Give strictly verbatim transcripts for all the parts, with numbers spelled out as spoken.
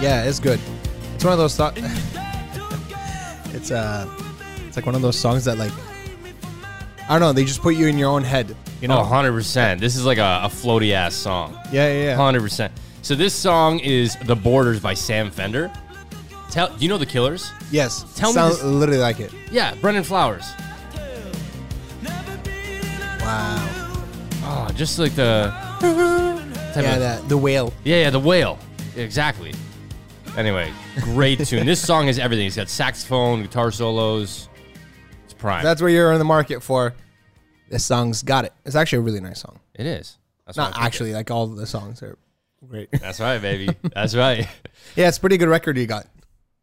Yeah, it's good. It's one of those songs. It's uh, it's like one of those songs that, like, I don't know, they just put you in your own head. You know, oh, one hundred percent. This is like a, a floaty ass song. Yeah, yeah, yeah. one hundred percent. So this song is "The Borders" by Sam Fender. Tell, do you know The Killers? Yes. Tell sounds me. Sounds literally like it. Yeah, Brandon Flowers. Wow. Oh, just like the type yeah, of, that, the wail. Yeah, yeah, the wail. Exactly. Anyway, great tune. This song has everything. It's got saxophone, guitar solos. It's prime. That's what you're in the market for. This song's got it. It's actually a really nice song. It is. That's not actually, like, all the songs are great. That's right, baby. That's right. Yeah, it's a pretty good record you got.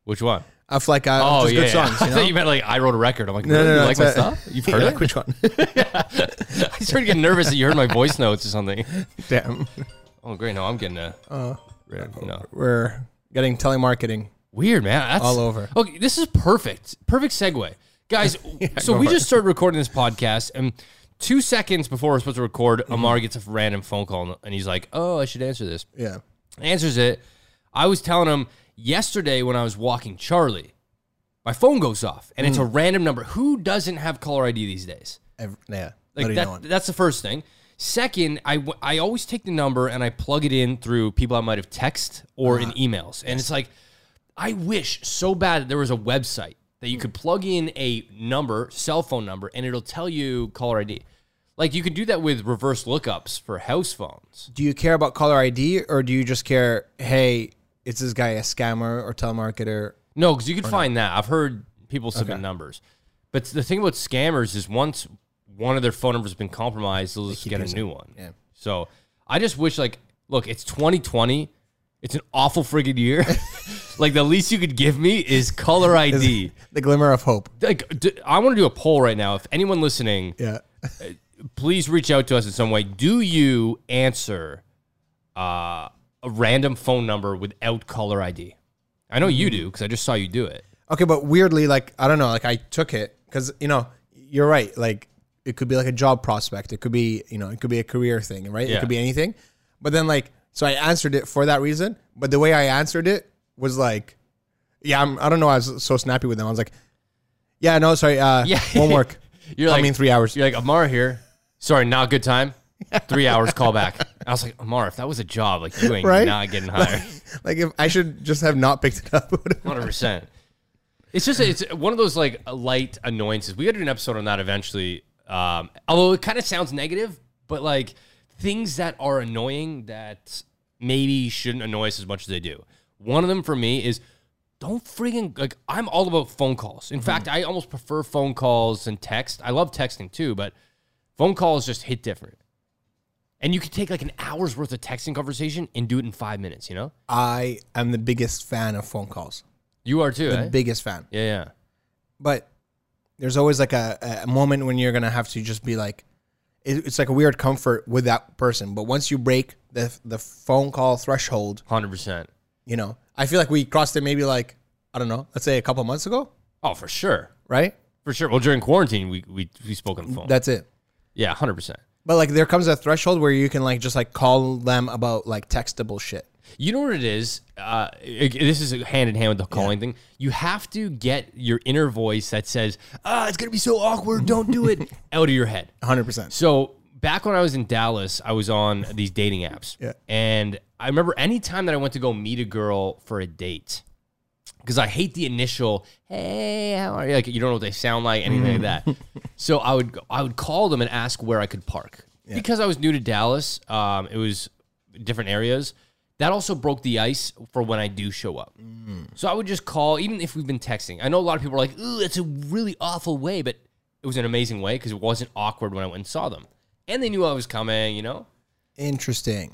Which one? I feel like I, oh, just yeah, good songs. Yeah. You know? I thought you meant, like, I wrote a record. I'm like, no, no, no, you no, like my a, stuff? You've heard yeah, it? Like, which one? Yeah. I started getting nervous that you heard my voice notes or something. Damn. Oh, great. No, I'm getting a... Uh, you know. We're getting telemarketing. Weird, man. That's, all over. Okay, this is perfect. Perfect segue. Guys, yeah, so we just started recording this podcast, and two seconds before we're supposed to record, mm-hmm. Amaar gets a random phone call, and he's like, oh, I should answer this. Yeah. Answers it. I was telling him... Yesterday, when I was walking Charlie, my phone goes off, and mm. it's a random number. Who doesn't have caller I D these days? Every, yeah, like that, that's the first thing. Second, I, w- I always take the number, and I plug it in through people I might have texted or uh-huh. in emails. And it's like, I wish so bad that there was a website that you could plug in a number, cell phone number, and it'll tell you caller I D. Like, you could do that with reverse lookups for house phones. Do you care about caller I D, or do you just care, hey... Is this guy a scammer or telemarketer? No, because you can find not. that. I've heard people submit okay. numbers. But the thing about scammers is once one of their phone numbers has been compromised, they'll just get a new it. one. Yeah. So I just wish, like, look, it's twenty twenty. It's an awful friggin' year. Like, the least you could give me is caller I D. The glimmer of hope. Like, do, I want to do a poll right now. If anyone listening, yeah. please reach out to us in some way. Do you answer... Uh, a random phone number without caller I D? I know you do, because I just saw you do it. Okay, but weirdly, like, I don't know, like, I took it, because, you know, you're right, like, it could be, like, a job prospect, it could be, you know, it could be a career thing, right? Yeah. It could be anything, but then, like, so I answered it for that reason, but the way I answered it was, like, yeah, I'm, I don't know, I was so snappy with them, I was like, yeah, no, sorry, uh, yeah. won't work, you're like, I mean, three hours. You're like, Amaar here, sorry, not good time. Three hours, call back. I was like, Amaar, if that was a job, like, you ain't right? not getting hired. Like, like, if I should just have not picked it up. one hundred percent. It's just, it's one of those, like, light annoyances. We got to do an episode on that eventually. Um, although it kind of sounds negative, but, like, things that are annoying that maybe shouldn't annoy us as much as they do. One of them for me is don't freaking, like, I'm all about phone calls. In mm-hmm. fact, I almost prefer phone calls and text. I love texting too, but phone calls just hit different. And you could take, like, an hour's worth of texting conversation and do it in five minutes, you know? I am the biggest fan of phone calls. You are too, The eh? biggest fan. Yeah, yeah. But there's always, like, a, a moment when you're going to have to just be, like, it, it's, like, a weird comfort with that person. But once you break the the phone call threshold. one hundred percent. You know, I feel like we crossed it maybe, like, I don't know, let's say a couple months ago. Oh, for sure. Right? For sure. Well, during quarantine, we, we, we spoke on the phone. That's it. Yeah, one hundred percent. But, like, there comes a threshold where you can, like, just, like, call them about, like, textable shit. You know what it is? Uh, it, it, this is hand in hand with the calling yeah. thing. You have to get your inner voice that says, ah, it's going to be so awkward, don't do it, out of your head. one hundred percent. So back when I was in Dallas, I was on these dating apps. Yeah. And I remember any time that I went to go meet a girl for a date, because I hate the initial, hey, how are you? Like, you don't know what they sound like, anything like that. So I would I would call them and ask where I could park. Yeah. Because I was new to Dallas, um, it was different areas. That also broke the ice for when I do show up. Mm. So I would just call, even if we've been texting. I know a lot of people are like, ooh, that's a really awful way, but it was an amazing way because it wasn't awkward when I went and saw them. And they knew I was coming, you know? Interesting.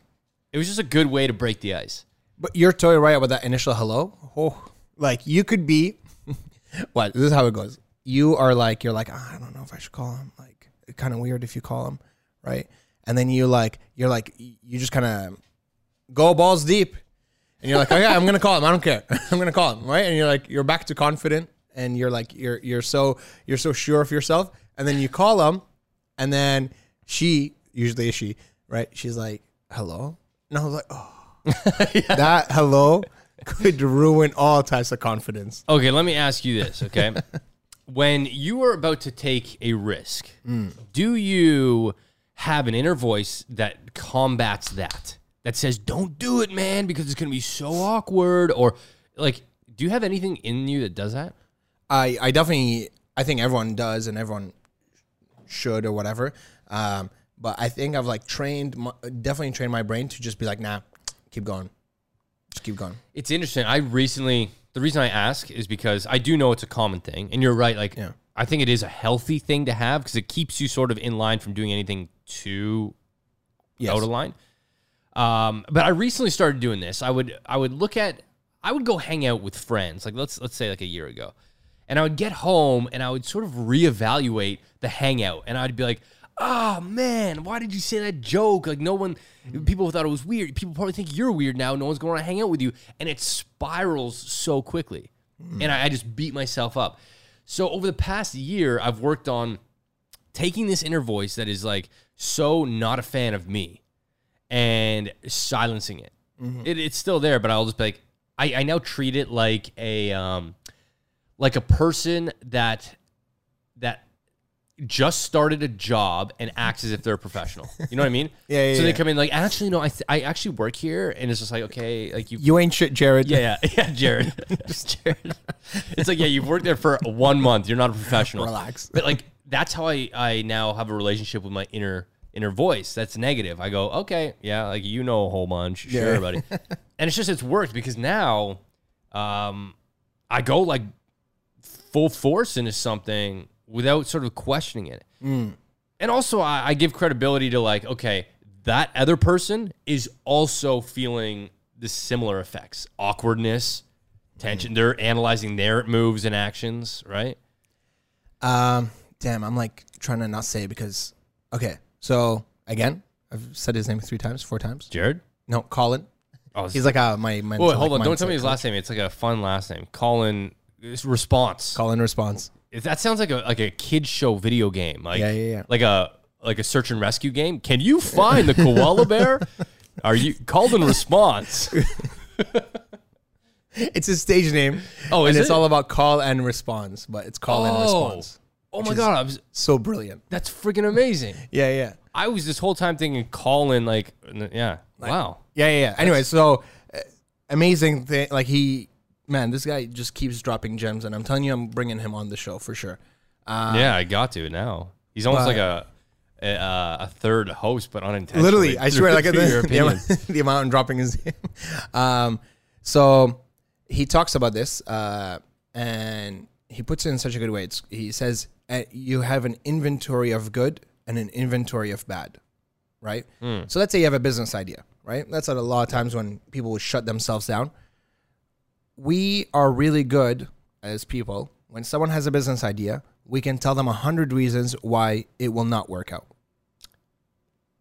It was just a good way to break the ice. But you're totally right about that initial hello. Oh. Like, you could be, what, this is how it goes. You are like, you're like, oh, I don't know if I should call him. Like, it's kind of weird if you call him, right? And then you like, you're like, you just kind of go balls deep. And you're like, oh yeah, I'm going to call him. I don't care. I'm going to call him, right? And you're like, you're back to confident. And you're like, you're you're so, you're so sure of yourself. And then you call him. And then she, usually she, right? She's like, hello? And I was like, oh. Yeah. That hello could ruin all types of confidence. Okay, let me ask you this, okay? When you are about to take a risk, mm. do you have an inner voice that combats that? That says, don't do it, man, because it's going to be so awkward? Or, like, do you have anything in you that does that? I, I definitely, I think everyone does and everyone should or whatever. Um, but I think I've, like, trained, my, definitely trained my brain to just be like, nah, keep going. Just keep going. It's interesting. I recently, the reason I ask is because I do know it's a common thing. And you're right, like, yeah. I think it is a healthy thing to have because it keeps you sort of in line from doing anything too yes. out of line. Um, but I recently started doing this. I would, I would look at, I would go hang out with friends. Like let's, let's say like a year ago, and I would get home and I would sort of reevaluate the hangout, and I'd be like, oh man, why did you say that joke? Like no one, people thought it was weird. People probably think you're weird now. No one's going to hang out with you. And it spirals so quickly. Mm. And I, I just beat myself up. So over the past year, I've worked on taking this inner voice that is like, so not a fan of me, and silencing it. Mm-hmm. it. It's still there, but I'll just be like, I, I now treat it like a, um, like a person that, that just started a job and acts as if they're a professional. You know what I mean? yeah, yeah, So yeah. they come in like, actually, no, I, th I actually work here. And it's just like, okay, like you, you ain't shit, Jared. Yeah. Yeah. yeah Jared. Just Jared. It's like, yeah, you've worked there for one month. You're not a professional. Relax. But like, that's how I, I now have a relationship with my inner inner voice that's negative. I go, okay, yeah, like, you know, a whole bunch. Yeah. Sure, buddy. And it's just, it's worked because now um, I go like full force into something without sort of questioning it. Mm. And also I, I give credibility to like, okay, that other person is also feeling the similar effects, awkwardness, tension. Mm. They're analyzing their moves and actions, right? Um, damn, I'm like trying to not say it because, okay. So, again, I've said his name three times, four times. Jared? No, Colin. Oh, he's like a, my... my wait, like hold on. Don't tell me his last name. It's like a fun last name. Colin Response. Colin Response. If that sounds like a like a kid show video game. Like, yeah, yeah, yeah. Like a, like a search and rescue game. Can you find the koala bear? Are you... Colin Response. It's his stage name. Oh, is And it? It's all about call and response, but it's call oh. and response. Oh my God, I was so brilliant. That's freaking amazing. yeah, yeah. I was this whole time thinking Colin, like, yeah, like, wow. Yeah, yeah, yeah. That's anyway, so uh, amazing thing. Like he, man, this guy just keeps dropping gems, and I'm telling you, I'm bringing him on the show for sure. Um, yeah, I got to now. He's almost but, like a, a a third host, but unintentionally. Literally, I swear, like the, the, the amount I'm dropping is him. Um, so he talks about this, uh, and he puts it in such a good way. It's, he says, you have an inventory of good and an inventory of bad, right? Mm. So let's say you have a business idea, right? That's a lot of times when people will shut themselves down. We are really good as people. When someone has a business idea, we can tell them a hundred reasons why it will not work out,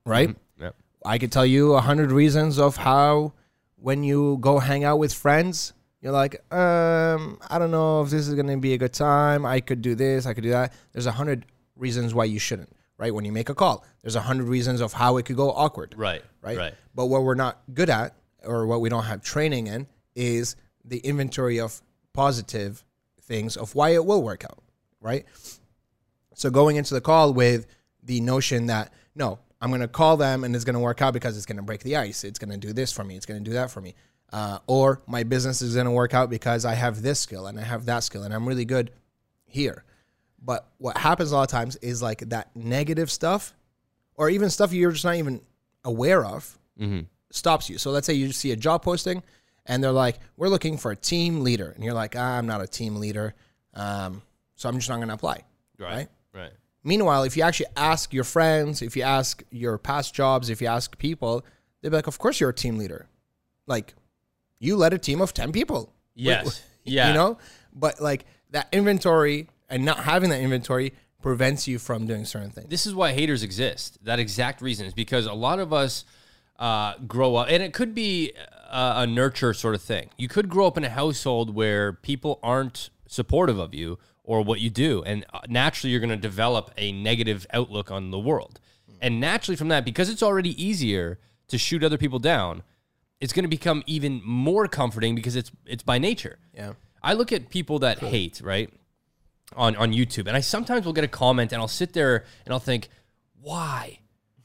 right? Mm-hmm. Yep. I could tell you a hundred reasons of how when you go hang out with friends, you're like, um, I don't know if this is going to be a good time. I could do this. I could do that. There's a hundred reasons why you shouldn't, right? When you make a call, there's a hundred reasons of how it could go awkward. Right, right, right. But what we're not good at or what we don't have training in is the inventory of positive things of why it will work out, right? So going into the call with the notion that, no, I'm going to call them and it's going to work out because it's going to break the ice. It's going to do this for me. It's going to do that for me. Uh, or my business is going to work out because I have this skill and I have that skill and I'm really good here. But what happens a lot of times is like that negative stuff or even stuff you're just not even aware of mm-hmm. stops you. So let's say you see a job posting and they're like, we're looking for a team leader. And you're like, ah, I'm not a team leader. Um, so I'm just not going to apply. Right, right. Right. Meanwhile, if you actually ask your friends, if you ask your past jobs, if you ask people, they'd be like, of course you're a team leader. Like, you led a team of ten people. Yes. Like, yeah. You know, but like that inventory and not having that inventory prevents you from doing certain things. This is why haters exist. That exact reason is because a lot of us uh, grow up, and it could be a, a nurture sort of thing. You could grow up in a household where people aren't supportive of you or what you do. And naturally you're going to develop a negative outlook on the world. Mm. And naturally from that, because it's already easier to shoot other people down, it's going to become even more comforting because it's it's by nature. Yeah. I look at people that cool. hate, right, on, on YouTube, and I sometimes will get a comment, and I'll sit there, and I'll think, why?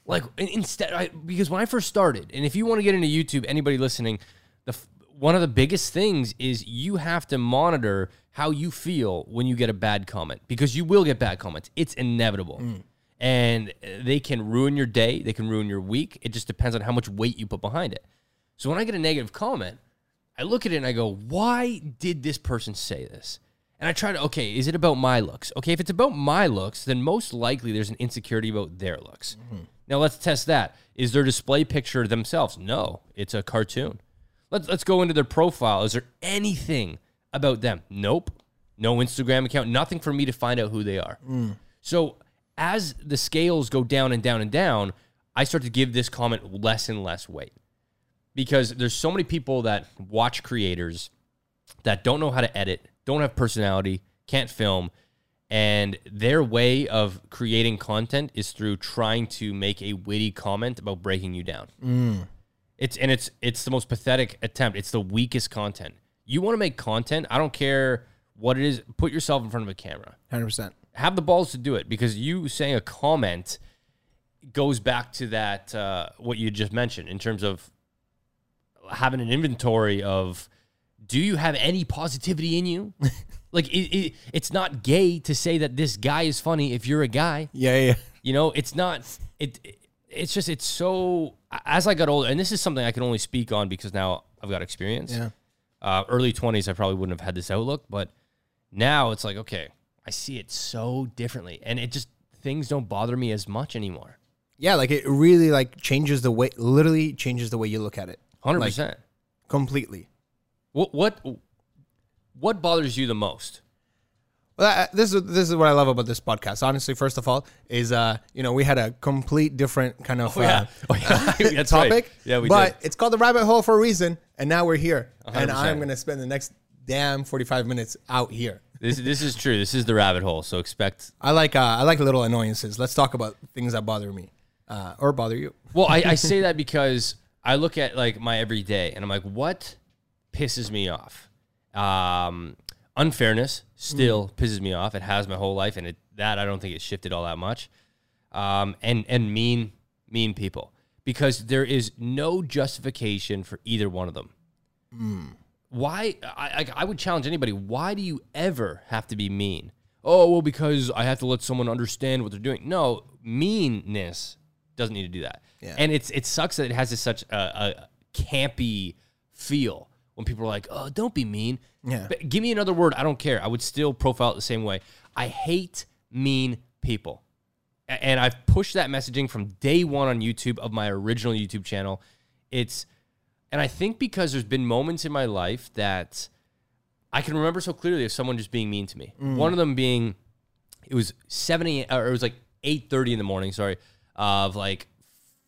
Like, instead, I, because when I first started, and if you want to get into YouTube, anybody listening, the one of the biggest things is you have to monitor how you feel when you get a bad comment, because you will get bad comments. It's inevitable. Mm. And they can ruin your day. They can ruin your week. It just depends on how much weight you put behind it. So when I get a negative comment, I look at it and I go, why did this person say this? And I try to, okay, is it about my looks? Okay, if it's about my looks, then most likely there's an insecurity about their looks. Mm-hmm. Now let's test that. Is their display picture themselves? No, it's a cartoon. Let's, let's go into their profile. Is there anything about them? Nope. No Instagram account, nothing for me to find out who they are. Mm. So as the scales go down and down and down, I start to give this comment less and less weight. Because there's so many people that watch creators that don't know how to edit, don't have personality, can't film, and their way of creating content is through trying to make a witty comment about breaking you down. Mm. It's and it's it's the most pathetic attempt. It's the weakest content. You want to make content, I don't care what it is, put yourself in front of a camera. one hundred percent. Have the balls to do it, because you saying a comment goes back to that uh, what you just mentioned in terms of having an inventory of, do you have any positivity in you? Like, it, it, it's not gay to say that this guy is funny if you're a guy. Yeah, yeah. You know, it's not, it, it it's just, it's so, as I got older, and this is something I can only speak on because now I've got experience. Yeah. Uh, early twenties, I probably wouldn't have had this outlook, but now it's like, okay, I see it so differently. And it just, things don't bother me as much anymore. Yeah, like, it really, like, changes the way, literally changes the way you look at it. Hundred like, percent, completely. What what what bothers you the most? Well, I, this is this is what I love about this podcast. Honestly, first of all, is uh, you know, we had a complete different kind of oh, yeah. uh, oh, yeah. That's topic. Right. Yeah, we but did. It's called the rabbit hole for a reason, and now we're here, one hundred percent. And I'm going to spend the next damn forty-five minutes out here. This this is true. This is the rabbit hole, so expect. I like uh, I like little annoyances. Let's talk about things that bother me uh, or bother you. Well, I, I say that because. I look at like my everyday and I'm like, what pisses me off? Um, unfairness still mm. pisses me off. It has my whole life, and it, that I don't think it shifted all that much. Um, and and mean mean people, because there is no justification for either one of them. Mm. Why? I, I would challenge anybody. Why do you ever have to be mean? Oh, well, because I have to let someone understand what they're doing. No, meanness doesn't need to do that. Yeah. And it's it sucks that it has this such a, a campy feel when people are like, oh, don't be mean. Yeah. But give me another word. I don't care. I would still profile it the same way. I hate mean people. And I've pushed that messaging from day one on YouTube of my original YouTube channel. It's, and I think because there's been moments in my life that I can remember so clearly of someone just being mean to me. Mm. One of them being, it was seven a m or it was like eight thirty in the morning, sorry, of like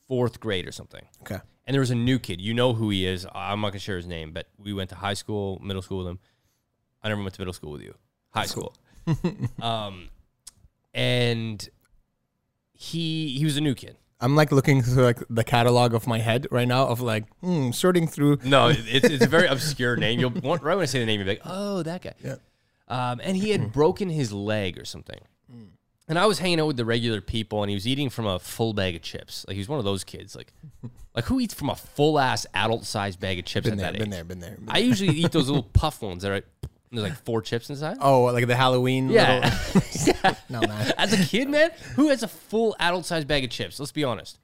fourth grade or something. Okay. And there was a new kid. You know who he is. I'm not going to share his name, but we went to high school, middle school with him. I never went to middle school with you. High school. um, And he he was a new kid. I'm like looking through like the catalog of my head right now of like, hmm, sorting through. No, it's, it's a very obscure name. You'll want, right when I say the name, you'll be like, oh, that guy. Yeah. Um, And he had broken his leg or something. Mm. And I was hanging out with the regular people, and he was eating from a full bag of chips. Like, he was one of those kids. Like, like who eats from a full-ass, adult-sized bag of chips at that age? Been there, been there, been there. I usually eat those little puff ones that are, there's like four chips inside. Oh, like the Halloween yeah. little... yeah. No, man. As a kid, man, who has a full, adult-sized bag of chips? Let's be honest.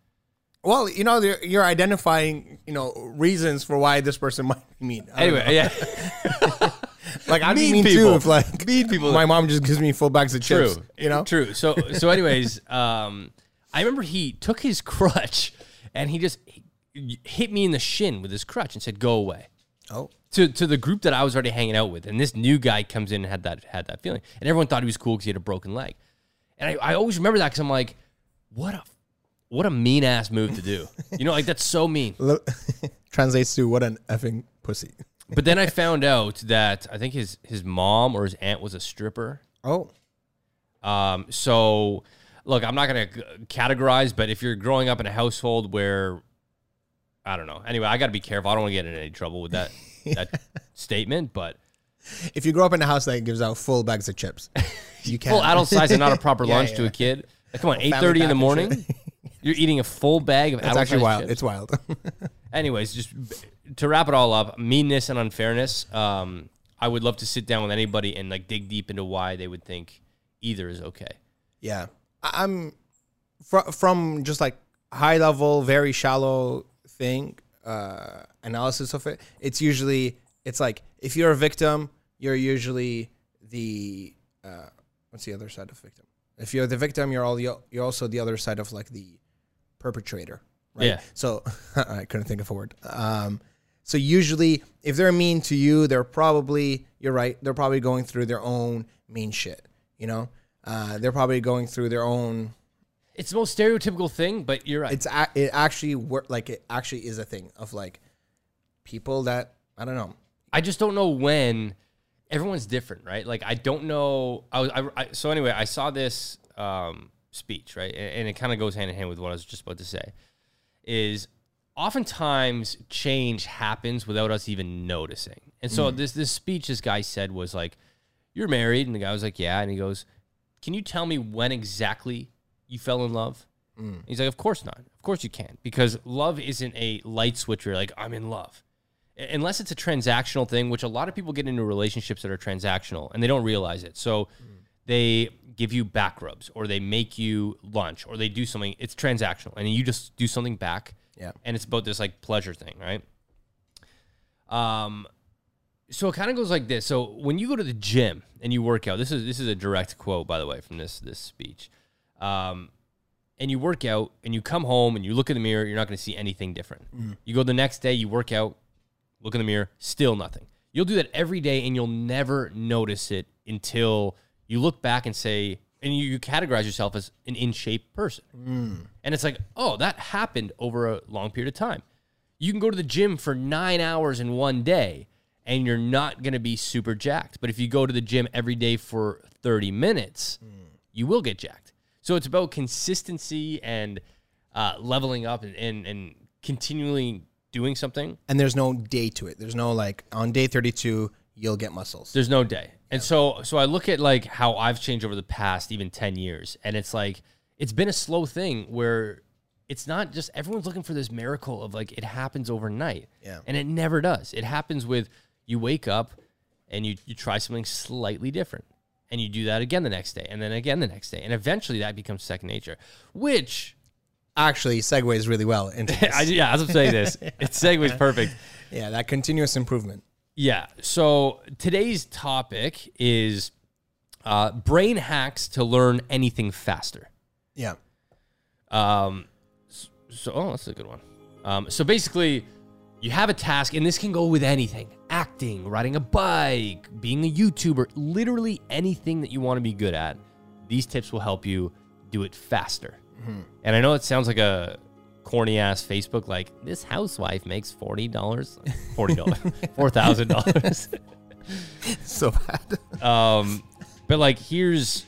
Well, you know, you're identifying, you know, reasons for why this person might be mean. Anyway, know. yeah. Like, I mean, mean people. Too if, like, mean people. My mom just gives me full bags of chips. True. You know? True. So, so anyways, um, I remember he took his crutch and he just hit me in the shin with his crutch and said, go away. Oh. To to the group that I was already hanging out with. And this new guy comes in and had that, had that feeling. And everyone thought he was cool because he had a broken leg. And I, I always remember that because I'm like, what a, what a mean-ass move to do. You know, like, that's so mean. Translates to what an effing pussy. But then I found out that I think his, his mom or his aunt was a stripper. Oh. Um, so, look, I'm not going to categorize, but if you're growing up in a household where I don't know. Anyway, I got to be careful. I don't want to get in any trouble with that that statement, but if you grow up in a house that gives out full bags of chips, you can. Full adult size and not a proper yeah, lunch yeah. to a kid. Like, come on, eight thirty in the morning, you're eating a full bag of adult size chips. It's actually wild. It's wild. Anyways, just to wrap it all up, meanness and unfairness. Um, I would love to sit down with anybody and like dig deep into why they would think either is okay. Yeah. I'm fr- from just like high level, very shallow thing, uh, analysis of it. It's usually, it's like, if you're a victim, you're usually the, uh, what's the other side of victim? If you're the victim, you're all the, you're also the other side of like the perpetrator, right? Yeah. So I couldn't think of a word. Um, so usually if they're mean to you, they're probably, you're right. They're probably going through their own mean shit, you know? Uh, they're probably going through their own. It's the most stereotypical thing, but you're right. It's a, it actually work like it actually is a thing of like people that I don't know. I just don't know when everyone's different, right? Like I don't know. I was I, I, so anyway. I saw this um, speech, right, and, and it kind of goes hand in hand with what I was just about to say. Is oftentimes change happens without us even noticing, and so mm. this this speech this guy said was like, "You're married," and the guy was like, "Yeah," and he goes, "Can you tell me when exactly you fell in love?" Mm. He's like, of course not. Of course you can't. Because love isn't a light switch where you're like, I'm in love. Unless it's a transactional thing, which a lot of people get into relationships that are transactional and they don't realize it. So mm. they give you back rubs or they make you lunch or they do something. It's transactional. And you just do something back. Yeah. And it's about this like pleasure thing, right? Um. So it kind of goes like this. So when you go to the gym and you work out, this is this is a direct quote, by the way, from this this speech. Um, and you work out and you come home and you look in the mirror, you're not going to see anything different. Mm. You go the next day, you work out, look in the mirror, still nothing. You'll do that every day and you'll never notice it until you look back and say, and you, you categorize yourself as an in-shape person. Mm. And it's like, oh, that happened over a long period of time. You can go to the gym for nine hours in one day and you're not going to be super jacked. But if you go to the gym every day for thirty minutes, mm. you will get jacked. So it's about consistency and uh, leveling up and, and, and continually doing something. And there's no day to it. There's no, like, on day thirty-two, you'll get muscles. There's no day. Yeah. And so so I look at, like, how I've changed over the past even ten years. And it's, like, it's been a slow thing where it's not just everyone's looking for this miracle of, like, it happens overnight. Yeah. And it never does. It happens with... You wake up and you, you try something slightly different and you do that again the next day and then again the next day. And eventually that becomes second nature, which actually segues really well into this. I, yeah, as I'm saying this, it segues perfect. Yeah, that continuous improvement. Yeah. So today's topic is uh, brain hacks to learn anything faster. Yeah. Um. So, oh, that's a good one. Um. So basically... You have a task, and this can go with anything. Acting, riding a bike, being a YouTuber, literally anything that you want to be good at. These tips will help you do it faster. Mm-hmm. And I know it sounds like a corny-ass Facebook, like, this housewife makes forty dollars. forty dollars. four thousand dollars. So bad. Um, but, like, here's...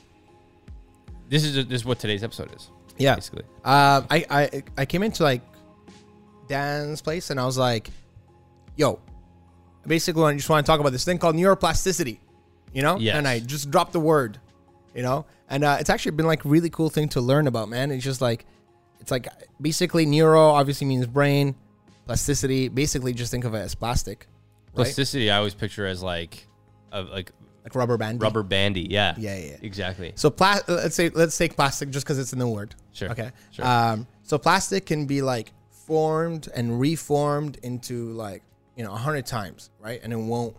This is, this is what today's episode is. Yeah. Basically. Uh, I, I, I came into, like, Dan's place and I was like, yo, basically I just want to talk about this thing called neuroplasticity, you know? Yes. And I just dropped the word, you know? And uh, it's actually been like really cool thing to learn about, man. It's just like, it's like basically neuro obviously means brain, plasticity, basically just think of it as plastic. Right? Plasticity I always picture as like, a, like, like rubber bandy. Rubber bandy, yeah. Yeah, yeah. Exactly. So pla- let's say, let's take plastic just because it's in the word. Sure. Okay. Sure. Um, so plastic can be like, formed and reformed into like, you know, a hundred times, right? And it won't,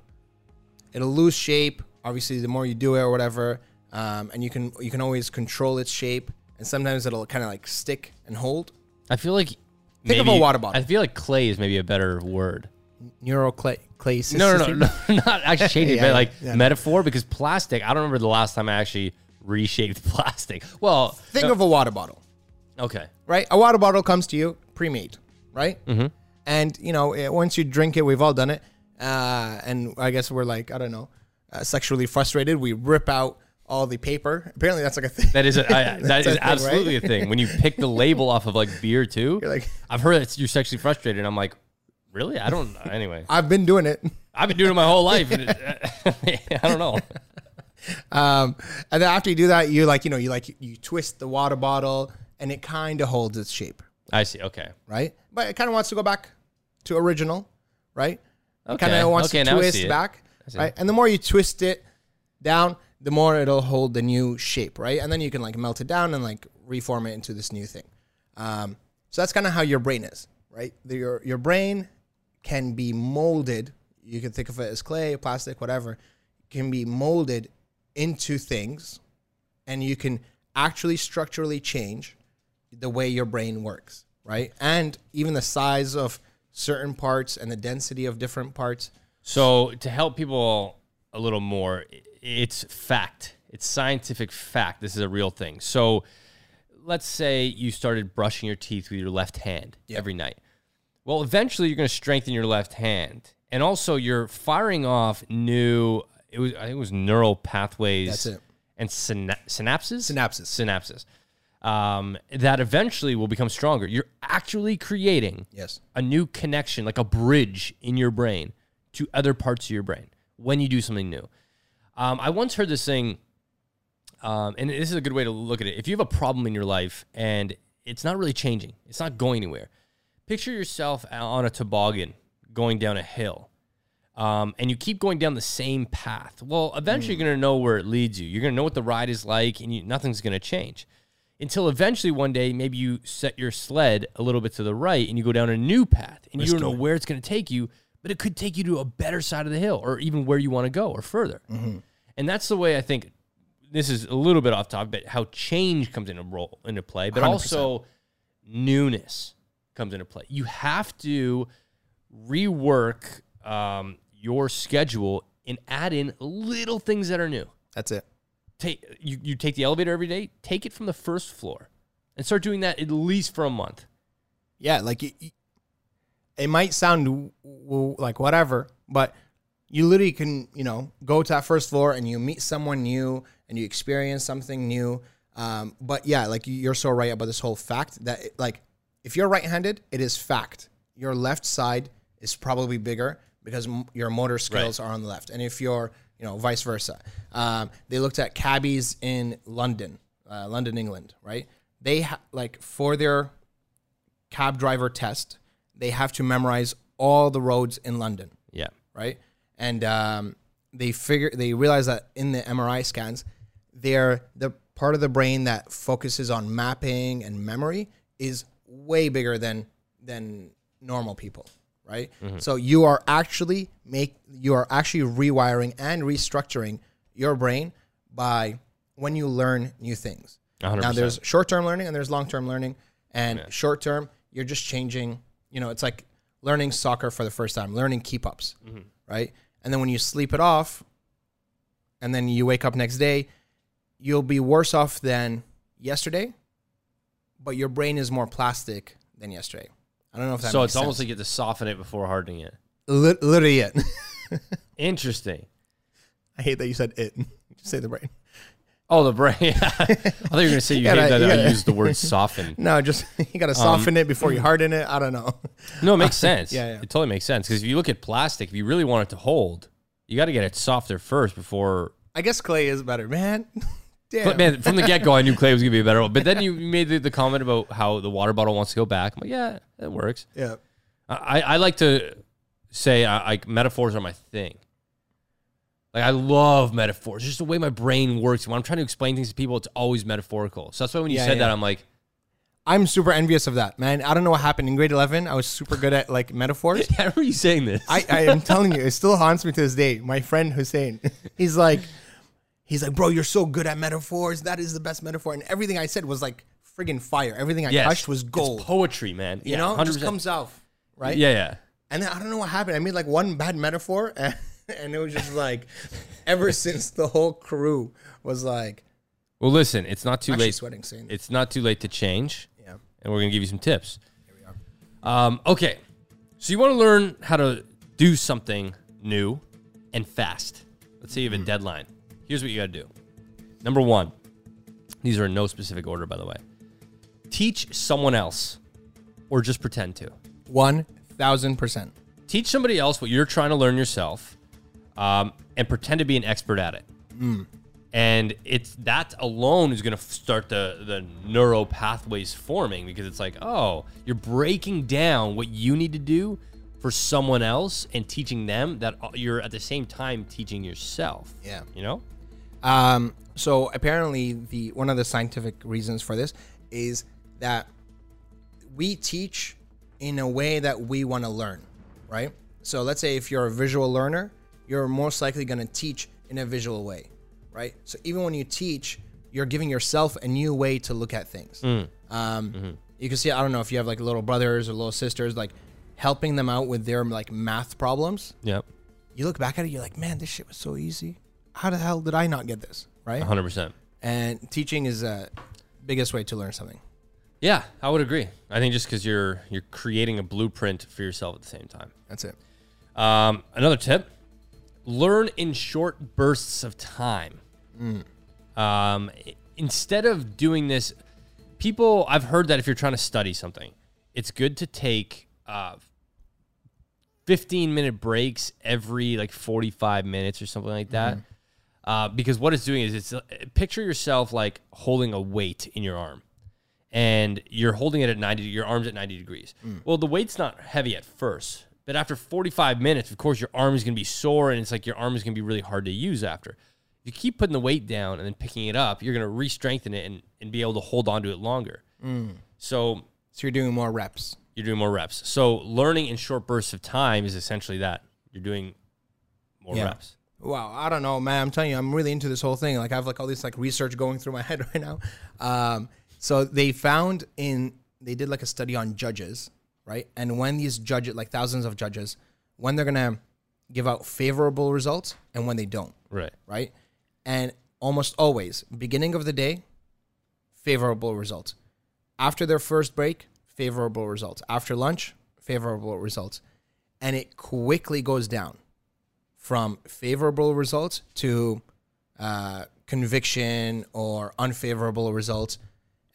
it'll lose shape. Obviously, the more you do it or whatever, um, and you can you can always control its shape. And sometimes it'll kind of like stick and hold. I feel like think maybe, of a water bottle. I feel like clay is maybe a better word. Neuro clay, clay. No, no, no, no, not actually shaping, yeah, but like yeah, metaphor. Because plastic, I don't remember the last time I actually reshaped plastic. Well, think no. of a water bottle. Okay. Right? A water bottle comes to you pre-made, right? Mm-hmm. And, you know, it, once you drink it, we've all done it. Uh, and I guess we're like, I don't know, uh, sexually frustrated. We rip out all the paper. Apparently that's like a thing. That is a, I, that is a absolutely thing, right? a thing. When you pick the label off of like beer too, you're like, I've heard that you're sexually frustrated. And I'm like, really? I don't. Anyway, I've been doing it. I've been doing it my whole life. I don't know. Um, and then after you do that, you like, you know, you like, you twist the water bottle and it kind of holds its shape. I see. Okay. Right. But it kind of wants to go back to original. Right. Okay. It kind of wants okay, to twist back. Right. And the more you twist it down, the more it'll hold the new shape. Right. And then you can like melt it down and like reform it into this new thing. Um, so that's kind of how your brain is. Right. The, your, your brain can be molded. You can think of it as clay, plastic, whatever. Can be molded into things, and you can actually structurally change the way your brain works, right? And even the size of certain parts and the density of different parts. So to help people a little more, it's fact. It's scientific fact. This is a real thing. So let's say you started brushing your teeth with your left hand yeah. every night. Well, eventually you're going to strengthen your left hand. And also, you're firing off new, it was, I think it was neural pathways. That's it. And syna synapses? Synapses. Synapses. Um, that eventually will become stronger. You're actually creating yes. a new connection, like a bridge in your brain to other parts of your brain when you do something new. Um, I once heard this thing, um, and this is a good way to look at it. If you have a problem in your life and it's not really changing, it's not going anywhere, picture yourself on a toboggan going down a hill, um, and you keep going down the same path. Well, eventually mm. you're going to know where it leads you. You're going to know what the ride is like, and you, nothing's going to change until eventually one day, maybe you set your sled a little bit to the right and you go down a new path, and Let's you don't know it. where it's going to take you, but it could take you to a better side of the hill or even where you want to go or further. Mm-hmm. And that's the way I think this is a little bit off topic, but how change comes into role into play, but one hundred percent. Also newness comes into play. You have to rework um, your schedule and add in little things that are new. That's it. Take, you, you take the elevator every day, take it from the first floor and start doing that at least for a month. Yeah, like it, it might sound like whatever, but you literally can, you know, go to that first floor and you meet someone new and you experience something new. Um, but yeah, like you're so right about this whole fact that it, like if you're right-handed, it is fact. Your left side is probably bigger because m your motor skills right. are on the left. And if you're, you know, vice versa. Um, they looked at cabbies in London, uh, London, England, right? They ha like for their cab driver test, they have to memorize all the roads in London. Yeah. Right. And um, they figure, they realize that in the M R I scans, they're the part of the brain that focuses on mapping and memory is way bigger than, than normal people. Right. Mm-hmm. So you are actually make you are actually rewiring and restructuring your brain by when you learn new things. one hundred percent. Now there's short-term learning and there's long-term learning, and yeah. short-term, you're just changing, you know, it's like learning soccer for the first time, learning keep-ups, mm-hmm. right? And then when you sleep it off and then you wake up next day, you'll be worse off than yesterday, but your brain is more plastic than yesterday. I don't know if that so makes it's sense. Almost like you have to soften it before hardening it. L literally it. Interesting. I hate that you said it. Just say the brain. Oh, the brain. I thought you were going to say you, you gotta, hate that you gotta, I used the word soften. No, just you got to soften um, it before you harden it. I don't know. No, it makes sense. yeah, yeah, it totally makes sense. Because if you look at plastic, if you really want it to hold, you got to get it softer first before. I guess clay is better, man. Damn. But man, from the get-go, I knew clay was going to be a better one. But then you made the, the comment about how the water bottle wants to go back. I'm like, yeah, that works. Yeah. I, I like to say I, I, metaphors are my thing. Like, I love metaphors. It's just the way my brain works. When I'm trying to explain things to people, it's always metaphorical. So that's why when you yeah, said yeah. that, I'm like... I'm super envious of that, man. I don't know what happened. In grade eleven, I was super good at, like, metaphors. I remember you saying this. I, I am telling you, it still haunts me to this day. My friend Hussein, he's like... He's like, bro, you're so good at metaphors. That is the best metaphor. And everything I said was like friggin' fire. Everything I yes. touched was gold. It's poetry, man. You yeah, know, one hundred percent. It just comes out, right? Yeah, yeah. And then I don't know what happened. I made like one bad metaphor. And, and it was just like, ever since the whole crew was like. Well, listen, it's not too I'm late. Sweating, saying it's not too late to change. Yeah. And we're going to give you some tips. Here we are. Um, okay. So you want to learn how to do something new and fast. Let's say you have a mm-hmm. deadline. Here's what you got to do. Number one, these are in no specific order, by the way. Teach someone else or just pretend to. one thousand percent. Teach somebody else what you're trying to learn yourself um, and pretend to be an expert at it. Mm. And it's that alone is going to start the, the neuro pathways forming, because it's like, oh, you're breaking down what you need to do for someone else and teaching them that you're at the same time teaching yourself. Yeah. You know? Um, so apparently the one of the scientific reasons for this is that we teach in a way that we want to learn, right? So let's say if you're a visual learner, you're most likely going to teach in a visual way, right? So even when you teach, you're giving yourself a new way to look at things. Mm. Um, mm-hmm. You can see, I don't know if you have like little brothers or little sisters, like helping them out with their like math problems. Yep. You look back at it, you're like, man, this shit was so easy. How the hell did I not get this, right? one hundred percent. And teaching is a biggest way to learn something. Yeah, I would agree. I think just because you're you're creating a blueprint for yourself at the same time. That's it. Um, another tip, learn in short bursts of time. Mm. Um, instead of doing this, people, I've heard that if you're trying to study something, it's good to take uh, fifteen minute breaks every like forty-five minutes or something like that. Mm. Uh, because what it's doing is it's uh, picture yourself like holding a weight in your arm, and you're holding it at ninety, your arm's at ninety degrees. Mm. Well, the weight's not heavy at first, but after forty-five minutes, of course, your arm is going to be sore, and it's like your arm is going to be really hard to use after. If you keep putting the weight down and then picking it up, you're going to re-strengthen it and, and be able to hold on to it longer. Mm. So, so you're doing more reps. You're doing more reps. So learning in short bursts of time is essentially that. You're doing more yeah. reps. Wow, I don't know, man. I'm telling you, I'm really into this whole thing. Like, I have like all this like research going through my head right now. Um, so they found in they did like a study on judges, right? And when these judges, like thousands of judges, when they're gonna give out favorable results and when they don't, right? Right? And almost always, beginning of the day, favorable results. After their first break, favorable results. After lunch, favorable results, and it quickly goes down from favorable results to uh, conviction or unfavorable results.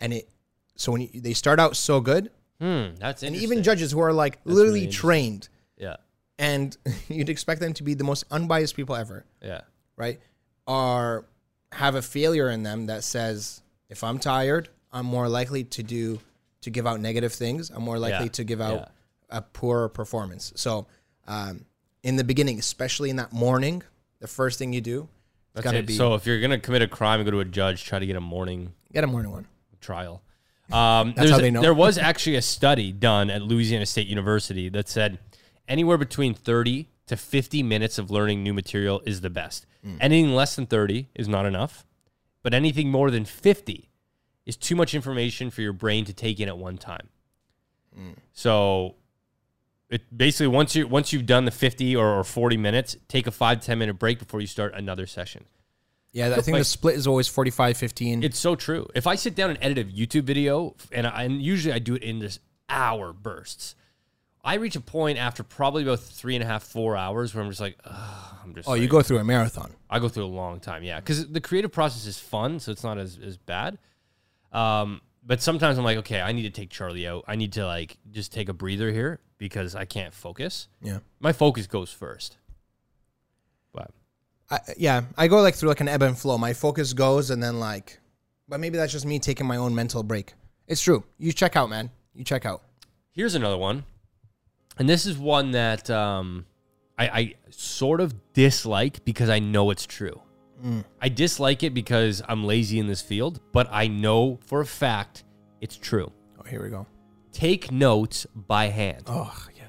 And it so when you, they start out so good, mm, that's and even judges who are like that's literally really trained, yeah, and you'd expect them to be the most unbiased people ever, yeah, right, are have a failure in them that says, if I'm tired, I'm more likely to do to give out negative things. I'm more likely yeah. to give out yeah. a poor performance. So. Um, In the beginning, especially in that morning, the first thing you do, it's got to be. So if you're going to commit a crime and go to a judge, try to get a morning. Get a morning one. Trial. Um, That's how they know. There was actually a study done at Louisiana State University that said anywhere between thirty to fifty minutes of learning new material is the best. Mm. Anything less than thirty is not enough, but anything more than fifty is too much information for your brain to take in at one time. Mm. So... It basically, once you once you've done the fifty or, or forty minutes, take a five, ten minute break before you start another session. Yeah, I think like, the split is always forty-five, fifteen. It's so true. If I sit down and edit a YouTube video, and, I, and usually I do it in this hour bursts, I reach a point after probably about three and a half, four hours where I'm just like, oh, I'm just. Oh, like, you go through a marathon. I go through a long time, yeah, because the creative process is fun, so it's not as as bad. Um, but sometimes I'm like, okay, I need to take Charlie out. I need to like just take a breather here, because I can't focus. Yeah. My focus goes first. But I, yeah, I go like through like an ebb and flow. My focus goes and then like, but maybe that's just me taking my own mental break. It's true. You check out, man. You check out. Here's another one. And this is one that um, I, I sort of dislike because I know it's true. Mm. I dislike it because I'm lazy in this field, but I know for a fact it's true. Oh, here we go. Take notes by hand. Oh, yeah.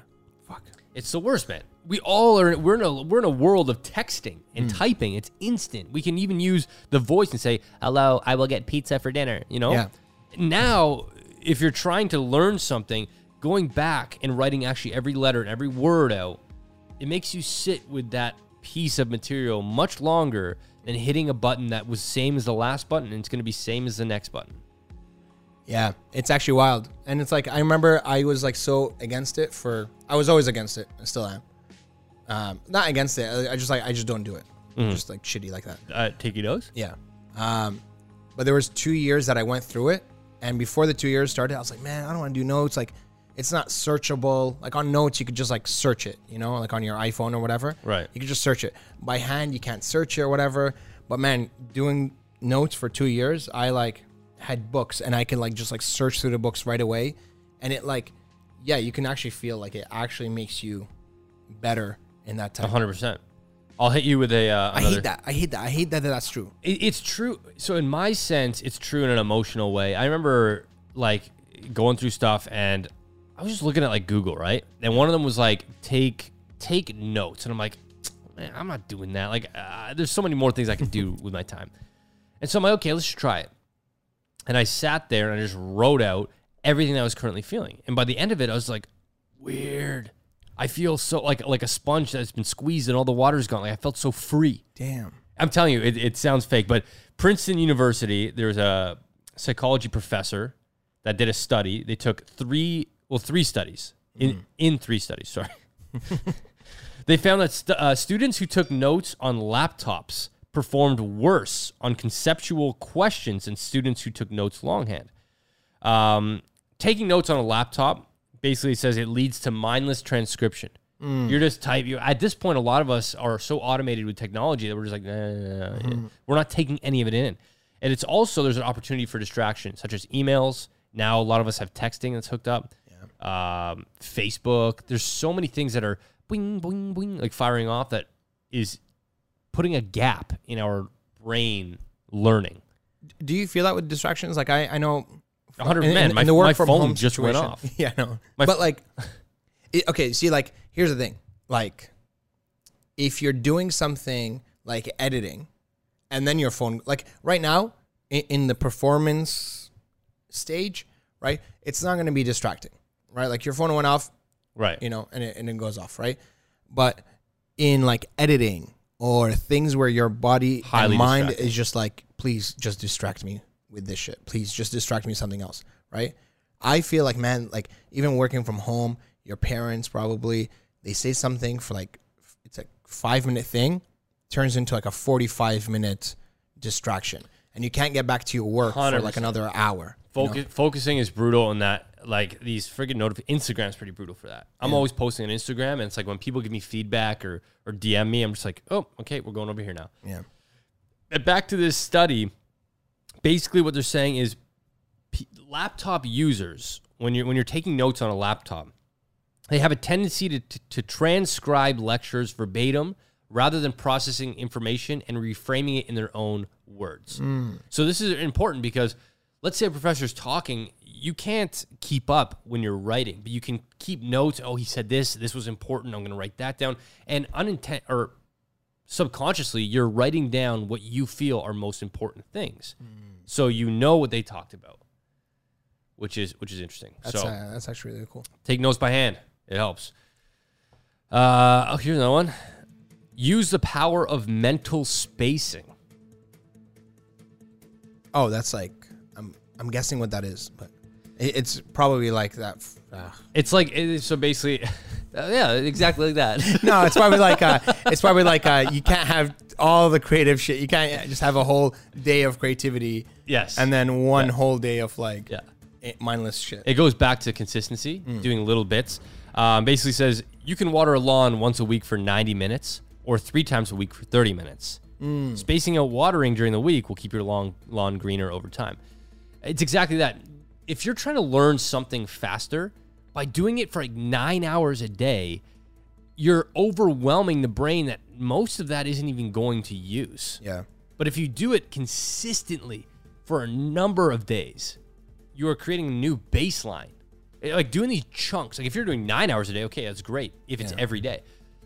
Fuck. It's the worst, man. We all are, we're in a, we're in a world of texting and mm. typing. It's instant. We can even use the voice and say, hello, I will get pizza for dinner, you know? Yeah. Now, if you're trying to learn something, going back and writing actually every letter and every word out, it makes you sit with that piece of material much longer than hitting a button that was same as the last button, and it's going to be same as the next button. Yeah, it's actually wild. And it's like, I remember I was like so against it for, I was always against it. I still am. Um, not against it. I, I just like, I just don't do it. Mm. Just like shitty like that. Uh, take your notes? Yeah. Um, but there was two years that I went through it. And before the two years started, I was like, man, I don't want to do notes. Like, it's not searchable. Like, on notes, you could just, like, search it, you know, like on your iPhone or whatever. Right. You could just search it. By hand, you can't search it or whatever. But, man, doing notes for two years, I, like, had books. And I could, like, just, like, search through the books right away. And it, like, yeah, you can actually feel like it actually makes you better in that time. one hundred percent. I'll hit you with a... Uh, I hate that. I hate that. I hate that, that that's true. It, it's true. So in my sense, it's true in an emotional way. I remember like going through stuff and I was just looking at like Google, right? And one of them was like, take take notes. And I'm like, man, I'm not doing that. Like, uh, there's so many more things I can do with my time. And so I'm like, okay, let's just try it. And I sat there and I just wrote out everything that I was currently feeling. And by the end of it, I was like, weird. I feel so like like a sponge that's been squeezed and all the water's gone. Like I felt so free. Damn. I'm telling you, it, it sounds fake, but Princeton University, there's a psychology professor that did a study. They took three, well, three studies in, mm. in three studies. Sorry. They found that st uh, students who took notes on laptops performed worse on conceptual questions than students who took notes longhand. Um, taking notes on a laptop basically says it leads to mindless transcription. Mm. You're just type. You at this point, a lot of us are so automated with technology that we're just like, nah, nah, nah, mm. we're not taking any of it in. And it's also there's an opportunity for distraction, such as emails. Now a lot of us have texting that's hooked up, yeah. um, Facebook. There's so many things that are boing, boing, boing, like firing off that is putting a gap in our brain learning. Do you feel that with distractions? Like I, I know. one hundred percent. Man, my, my phone just situation. went off. Yeah, no. But like, it, okay, see, like, here's the thing. Like, if you're doing something like editing and then your phone, like right now in, in the performance stage, right, it's not going to be distracting, right? Like your phone went off, right? You know, and it, and it goes off, right? But in like editing or things where your body Highly and mind distracting. is just like, please just distract me with this shit, please just distract me with something else, right? I feel like, man, like even working from home, your parents probably, they say something for like, it's a five minute thing, turns into like a forty-five minute distraction. And you can't get back to your work one hundred percent. For like another hour. Focus, you know? Focusing is brutal on that. Like these freaking notifications, Instagram's pretty brutal for that. I'm yeah. always posting on Instagram and it's like when people give me feedback or, or D M me, I'm just like, oh, okay, we're going over here now. Yeah. And back to this study, basically what they're saying is p laptop users, when you're, when you're taking notes on a laptop, they have a tendency to, to, to transcribe lectures verbatim rather than processing information and reframing it in their own words. Mm. So this is important because let's say a professor's talking, you can't keep up when you're writing, but you can keep notes. Oh, he said this, this was important. I'm going to write that down. And unintent or subconsciously, you're writing down what you feel are most important things. Mm. So you know what they talked about, which is which is interesting. That's, so uh, that's actually really cool. Take notes by hand; it helps. Uh, oh, here's another one. Use the power of mental spacing. Oh, that's like I'm I'm guessing what that is, but it, it's probably like that. Uh, it's like it, so basically, uh, yeah, exactly like that. No, it's probably like uh, it's probably like uh, you can't have all the creative shit. You can't just have a whole day of creativity. Yes. And then one yeah. whole day of like yeah. mindless shit. It goes back to consistency, mm. doing little bits. Um, basically says you can water a lawn once a week for ninety minutes or three times a week for thirty minutes. Mm. Spacing out watering during the week will keep your lawn, lawn greener over time. It's exactly that. If you're trying to learn something faster, by doing it for like nine hours a day, you're overwhelming the brain that most of that isn't even going to use. Yeah. But if you do it consistently for a number of days, you are creating a new baseline. Like doing these chunks. Like if you're doing nine hours a day, okay, that's great. If it's yeah. every day,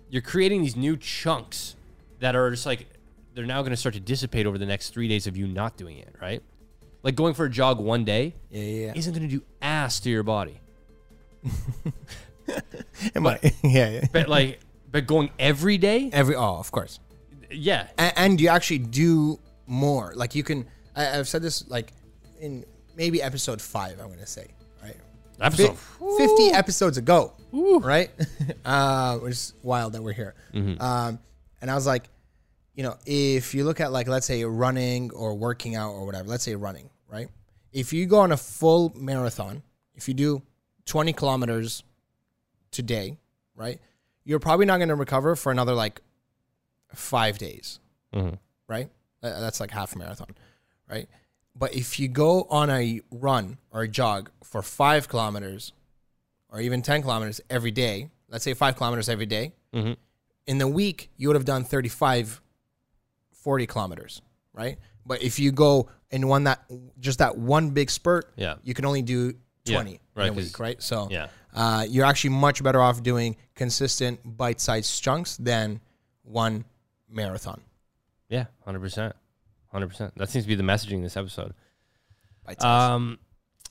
you're creating these new chunks that are just like, they're now going to start to dissipate over the next three days of you not doing it, right? Like going for a jog one day yeah, yeah, yeah. isn't going to do ass to your body. Am but, I? Yeah, yeah. But like, but going every day, every oh, of course, yeah. And, and you actually do more. Like you can. I, I've said this like in maybe episode five. I'm gonna say right. Episode F fifty episodes ago, ooh. Right? uh, which is wild that we're here. Mm-hmm. Um, and I was like, you know, if you look at like, let's say running or working out or whatever, let's say running, right? If you go on a full marathon, if you do twenty kilometers today, right, you're probably not going to recover for another like five days, mm-hmm. right? That's like half a marathon, right? But if you go on a run or a jog for five kilometers or even ten kilometers every day, let's say five kilometers every day, mm-hmm. in the week, you would have done thirty-five, forty kilometers, right? But if you go in one that, just that one big spurt, yeah. you can only do twenty yeah, right, in a week, right? So yeah. uh, you're actually much better off doing consistent bite-sized chunks than one marathon. Yeah, one hundred percent. one hundred percent. That seems to be the messaging this episode. Um,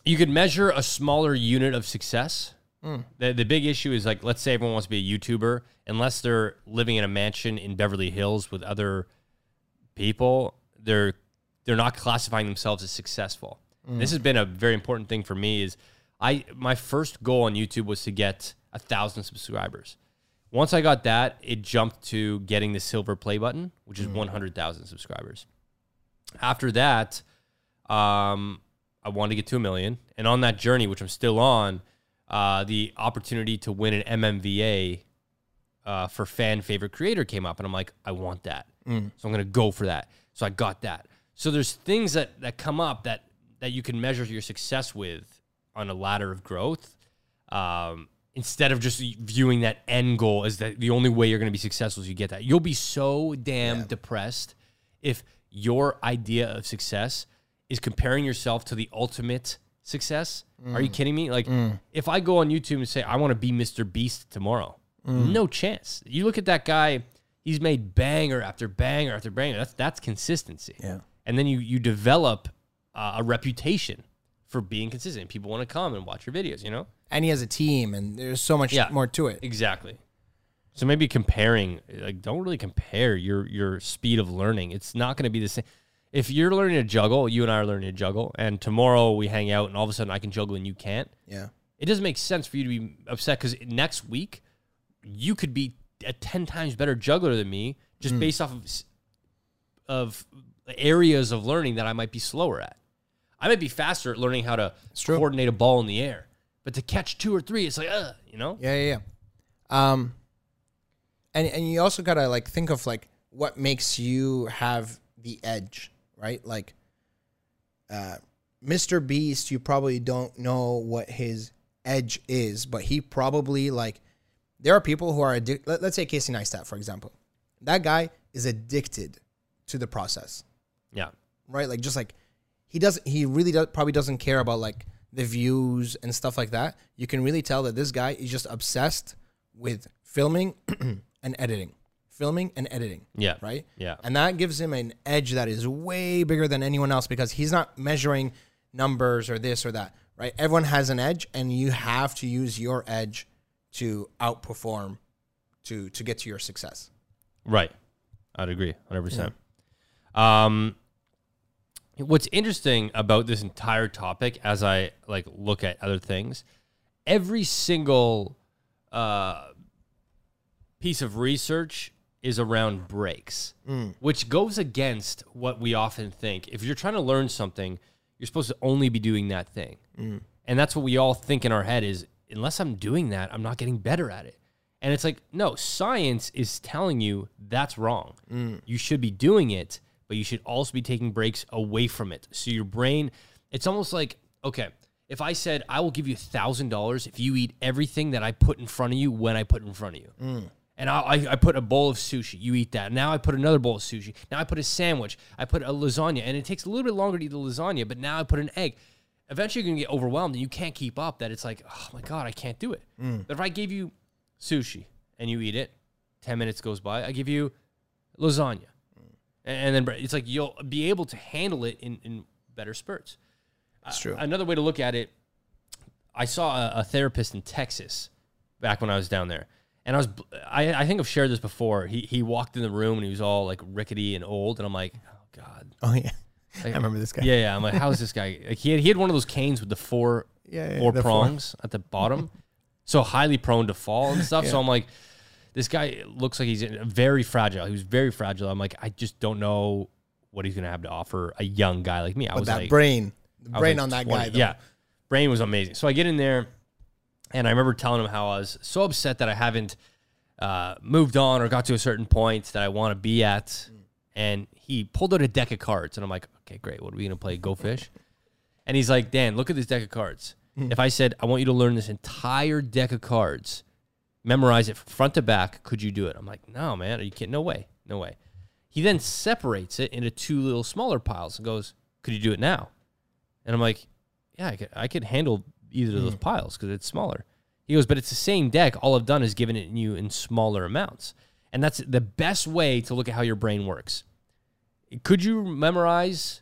you could measure a smaller unit of success. Mm. The, the big issue is, like, let's say everyone wants to be a YouTuber. Unless they're living in a mansion in Beverly Hills with other people, they're they're not classifying themselves as successful. Mm. This has been a very important thing for me. Is I my first goal on YouTube was to get a thousand subscribers. Once I got that, it jumped to getting the silver play button, which is mm. one hundred thousand subscribers. After that, um, I wanted to get to a million. And on that journey, which I'm still on, uh, the opportunity to win an M M V A uh, for fan favorite creator came up. And I'm like, I want that. Mm. So I'm going to go for that. So I got that. So there's things that, that come up that, that you can measure your success with on a ladder of growth. Um, instead of just viewing that end goal as that the only way you're going to be successful is you get that. You'll be so damn yeah. depressed if your idea of success is comparing yourself to the ultimate success. Mm. Are you kidding me? Like, mm. if I go on YouTube and say, I want to be Mister Beast tomorrow, mm. no chance. You look at that guy, he's made banger after banger after banger. That's that's consistency. Yeah. And then you, you develop uh, a reputation for being consistent. People want to come and watch your videos, you know? And he has a team, and there's so much yeah, more to it. Exactly. So maybe comparing, like, don't really compare your your speed of learning. It's not going to be the same. If you're learning to juggle, you and I are learning to juggle, and tomorrow we hang out, and all of a sudden I can juggle and you can't. Yeah, it doesn't make sense for you to be upset because next week you could be a ten times better juggler than me, just mm. based off of of areas of learning that I might be slower at. I might be faster at learning how to coordinate a ball in the air, but to catch two or three, it's like, uh, you know. Yeah, yeah, yeah. Um. And and you also got to, like, think of, like, what makes you have the edge, right? Like, uh, Mister Beast, you probably don't know what his edge is, but he probably, like, there are people who are addicted. Let, let's say Casey Neistat, for example. That guy is addicted to the process. Yeah. Right? Like, just, like, he doesn't, he really does, probably doesn't care about, like, the views and stuff like that. You can really tell that this guy is just obsessed with filming and editing, filming and editing. Yeah. Right. Yeah. And that gives him an edge that is way bigger than anyone else because he's not measuring numbers or this or that. Right. Everyone has an edge, and you have to use your edge to outperform, to to get to your success. Right. I'd agree, one hundred percent. Yeah. Um, what's interesting about this entire topic, as I like look at other things, every single uh. piece of research is around breaks, mm. which goes against what we often think. If you're trying to learn something, you're supposed to only be doing that thing. Mm. And that's what we all think in our head is, unless I'm doing that, I'm not getting better at it. And it's like, no, science is telling you that's wrong. Mm. You should be doing it, but you should also be taking breaks away from it. So your brain, it's almost like, okay, if I said, I will give you one thousand dollars if you eat everything that I put in front of you when I put in front of you. Mm. And I, I put a bowl of sushi. You eat that. Now I put another bowl of sushi. Now I put a sandwich. I put a lasagna. And it takes a little bit longer to eat the lasagna, but now I put an egg. Eventually, you're going to get overwhelmed, and you can't keep up that it's like, oh, my God, I can't do it. Mm. But if I gave you sushi and you eat it, ten minutes goes by. I give you lasagna. Mm. And then it's like you'll be able to handle it in, in better spurts. That's true. Uh, another way to look at it, I saw a, a therapist in Texas back when I was down there. And I was, I, I think I've shared this before. He he walked in the room and he was all like rickety and old. And I'm like, oh God. Oh yeah, like, I remember this guy. Yeah, yeah. I'm like, how's this guy? Like he had he had one of those canes with the four yeah, yeah, four the prongs four. at the bottom, so highly prone to fall and stuff. Yeah. So I'm like, this guy looks like he's very fragile. He was very fragile. I'm like, I just don't know what he's going to have to offer a young guy like me. I but was that like, brain, the brain like on that guy. Though. Yeah. Brain was amazing. So I get in there and I remember telling him how I was so upset that I haven't uh, moved on or got to a certain point that I want to be at. Mm. And he pulled out a deck of cards and I'm like, okay, great. What are we going to play? Go fish. And he's like, Dan, look at this deck of cards. Mm. If I said, I want you to learn this entire deck of cards, memorize it from front to back, could you do it? I'm like, no, man, are you kidding? No way. No way. He then separates it into two little smaller piles and goes, could you do it now? And I'm like, yeah, I could, I could handle either of those mm. piles because it's smaller. He goes, but it's the same deck. All I've done is given it to you in smaller amounts. And that's the best way to look at how your brain works. Could you memorize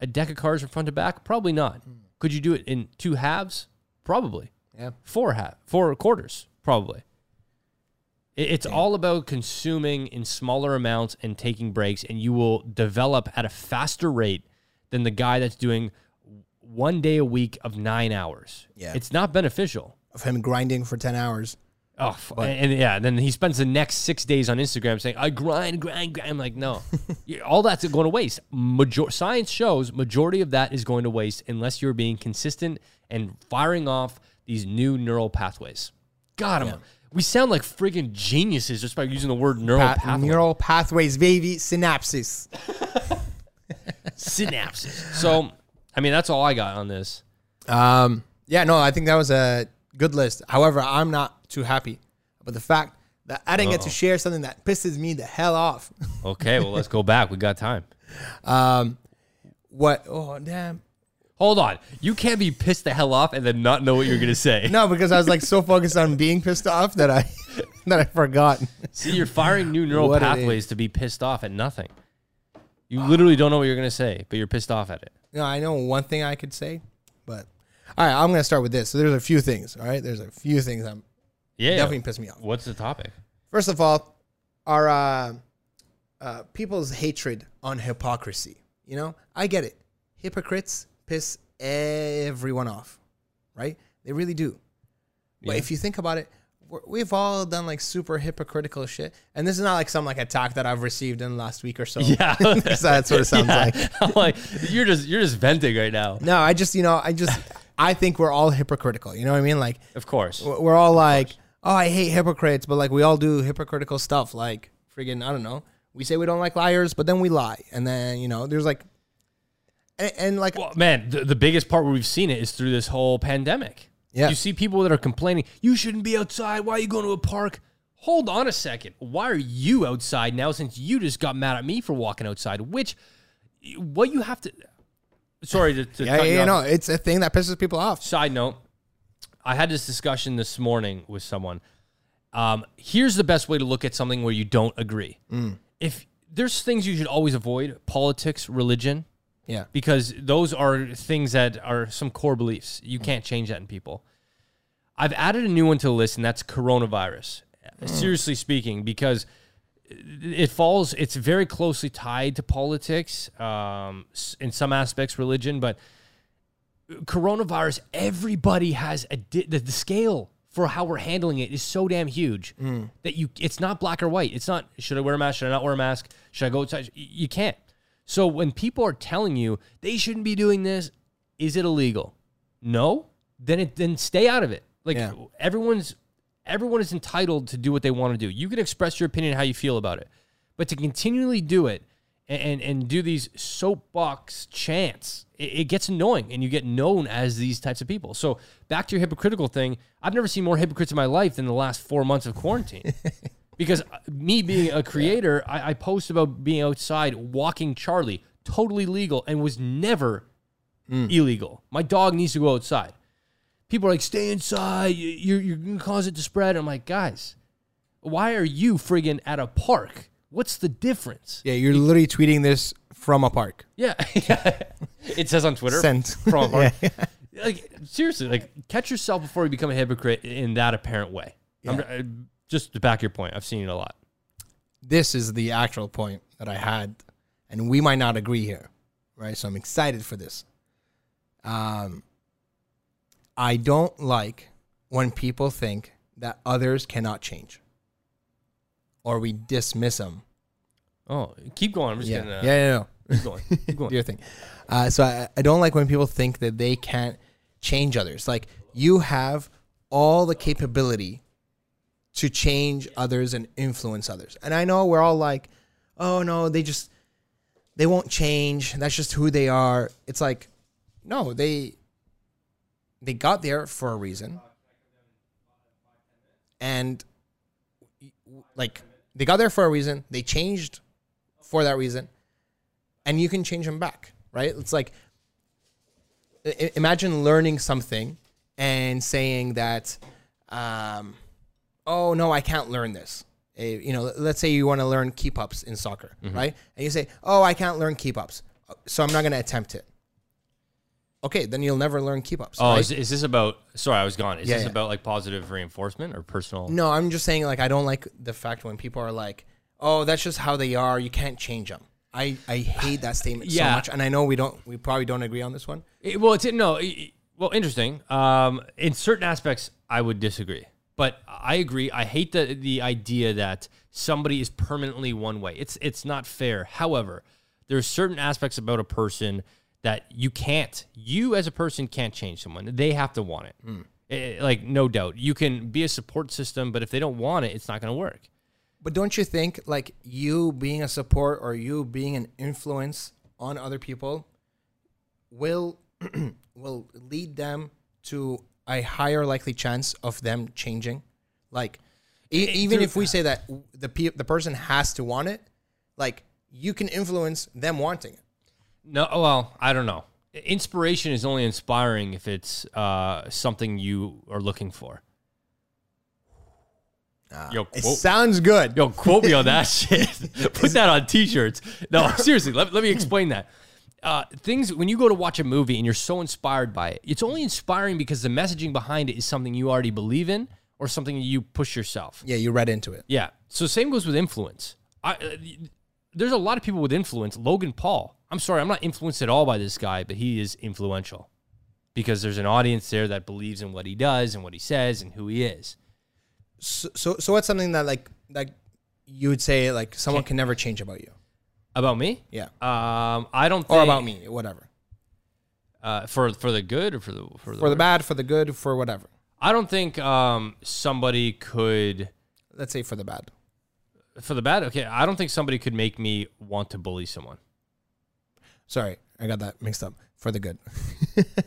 a deck of cards from front to back? Probably not. Mm. Could you do it in two halves? Probably. Yeah. Four half, four quarters, probably. It, it's Damn. all about consuming in smaller amounts and taking breaks, and you will develop at a faster rate than the guy that's doing one day a week of nine hours. Yeah. It's not beneficial. Of him grinding for ten hours. Oh, but. and, and yeah, then he spends the next six days on Instagram saying, I grind, grind, grind. I'm like, no. All that's going to waste. Major- science shows majority of that is going to waste unless you're being consistent and firing off these new neural pathways. God, yeah. I'm, we sound like friggin' geniuses just by using the word neural pa- pathways. Neural pathways, baby. Synapses. Synapses. So, I mean, that's all I got on this. Um, yeah, no, I think that was a good list. However, I'm not too happy about the fact that I didn't Uh-oh. get to share something that pisses me the hell off. Okay, well, let's go back. We got time. Um, what? Oh, damn. Hold on. You can't be pissed the hell off and then not know what you're going to say. No, because I was like so focused on being pissed off that I that I forgot. See, you're firing new neural what pathways to be pissed off at nothing. You uh, literally don't know what you're going to say, but you're pissed off at it. No, I know one thing I could say, but all right, I'm going to start with this. So there's a few things, all right? There's a few things that yeah, definitely piss me off. What's the topic? First of all, our uh, uh, people's hatred on hypocrisy. You know, I get it. Hypocrites piss everyone off, right? They really do. Yeah. But if you think about it, we're, we've all done like super hypocritical shit. And this is not like some like attack that I've received in the last week or so. Yeah. That's what it sounds yeah. like. I'm like, you're just, you're just venting right now. No, I just, you know, I just, I think we're all hypocritical. You know what I mean? Like, of course we're all like, oh, I hate hypocrites, but like we all do hypocritical stuff. Like friggin', I don't know. We say we don't like liars, but then we lie. And then, you know, there's like, and, and like, well, man, the, the biggest part where we've seen it is through this whole pandemic. Yeah. You see people that are complaining, you shouldn't be outside. Why are you going to a park? Hold on a second. Why are you outside now since you just got mad at me for walking outside? Which, what you have to, sorry to, to yeah, cut yeah, you yeah, no, it's a thing that pisses people off. Side note, I had this discussion this morning with someone. Um, here's the best way to look at something where you don't agree. Mm. If there's things you should always avoid, politics, religion. Yeah, because those are things that are some core beliefs. You can't change that in people. I've added a new one to the list, and that's coronavirus. Mm. Seriously speaking, because it falls, it's very closely tied to politics, um, in some aspects, religion, but coronavirus, everybody has a di- the, the scale for how we're handling it is so damn huge mm. that you, it's not black or white. It's not, should I wear a mask? Should I not wear a mask? Should I go outside? You can't. So when people are telling you they shouldn't be doing this, is it illegal? No, then it then stay out of it. Like yeah. everyone's everyone is entitled to do what they want to do. You can express your opinion how you feel about it, but to continually do it and and, and do these soapbox chants, it, it gets annoying, and you get known as these types of people. So back to your hypocritical thing, I've never seen more hypocrites in my life than the last four months of quarantine. Because me being a creator, yeah. I, I post about being outside walking Charlie, totally legal, and was never mm. illegal. My dog needs to go outside. People are like, stay inside. You're, you're going to cause it to spread. I'm like, guys, why are you friggin' at a park? What's the difference? Yeah, you're it, literally tweeting this from a park. Yeah. It says on Twitter. Sent. From a park. Yeah. Like, seriously, like, catch yourself before you become a hypocrite in that apparent way. Yeah. I'm, I, Just to back your point, I've seen it a lot. This is the actual point that I had, and we might not agree here, right? So I'm excited for this. Um, I don't like when people think that others cannot change. or we dismiss them. Oh, keep going. I'm just yeah. gonna uh, yeah, no, no. Keep going. Keep going. Do your thing. Uh, so I, I don't like when people think that they can't change others. Like, you have all the capability to change others and influence others. And I know we're all like, oh no, they just they won't change. That's just who they are. It's like, no, they they got there for a reason. And like they got there for a reason. They changed for that reason. And you can change them back, right? It's like, imagine learning something and saying that, um, oh, no, I can't learn this. Uh, you know, let's say you want to learn keep-ups in soccer, mm-hmm. right? And you say, oh, I can't learn keep-ups, so I'm not going to attempt it. Okay, then you'll never learn keep-ups. Oh, right? is, is this about, sorry, I was gone. Is yeah, this yeah. about like positive reinforcement or personal? No, I'm just saying, like, I don't like the fact when people are like, oh, that's just how they are. You can't change them. I, I hate that statement yeah. so much. And I know we don't, we probably don't agree on this one. It, well, it's, no, it, well, interesting. Um, in certain aspects, I would disagree. But I agree. I hate the the idea that somebody is permanently one way. It's it's not fair. However, there are certain aspects about a person that you can't. You as a person can't change someone. They have to want it. Mm. It like, no doubt. You can be a support system, but if they don't want it, it's not going to work. But don't you think, like, you being a support or you being an influence on other people will will lead them to a higher likely chance of them changing? Like, e- even if we say that the pe- the person has to want it, like, you can influence them wanting it. No, well, I don't know. Inspiration is only inspiring if it's uh, something you are looking for. Uh, Yo, it sounds good. Yo, quote me on that shit. Put that on t-shirts. No, seriously, let, let me explain that. Uh, things, when you go to watch a movie and you're so inspired by it, it's only inspiring because the messaging behind it is something you already believe in or something you push yourself. Yeah, you read into it. Yeah. So same goes with influence. I, uh, there's a lot of people with influence. Logan Paul. I'm sorry, I'm not influenced at all by this guy, but he is influential because there's an audience there that believes in what he does and what he says and who he is. So, so, so what's something that like like you would say like someone Can't. can never change about you? About me? Yeah. Um, I don't think... Or about me, whatever. Uh, for for the good or for the... For the, for the bad, for the good, for whatever. I don't think um, somebody could... Let's say for the bad. For the bad? Okay. I don't think somebody could make me want to bully someone. Sorry. I got that mixed up. For the good.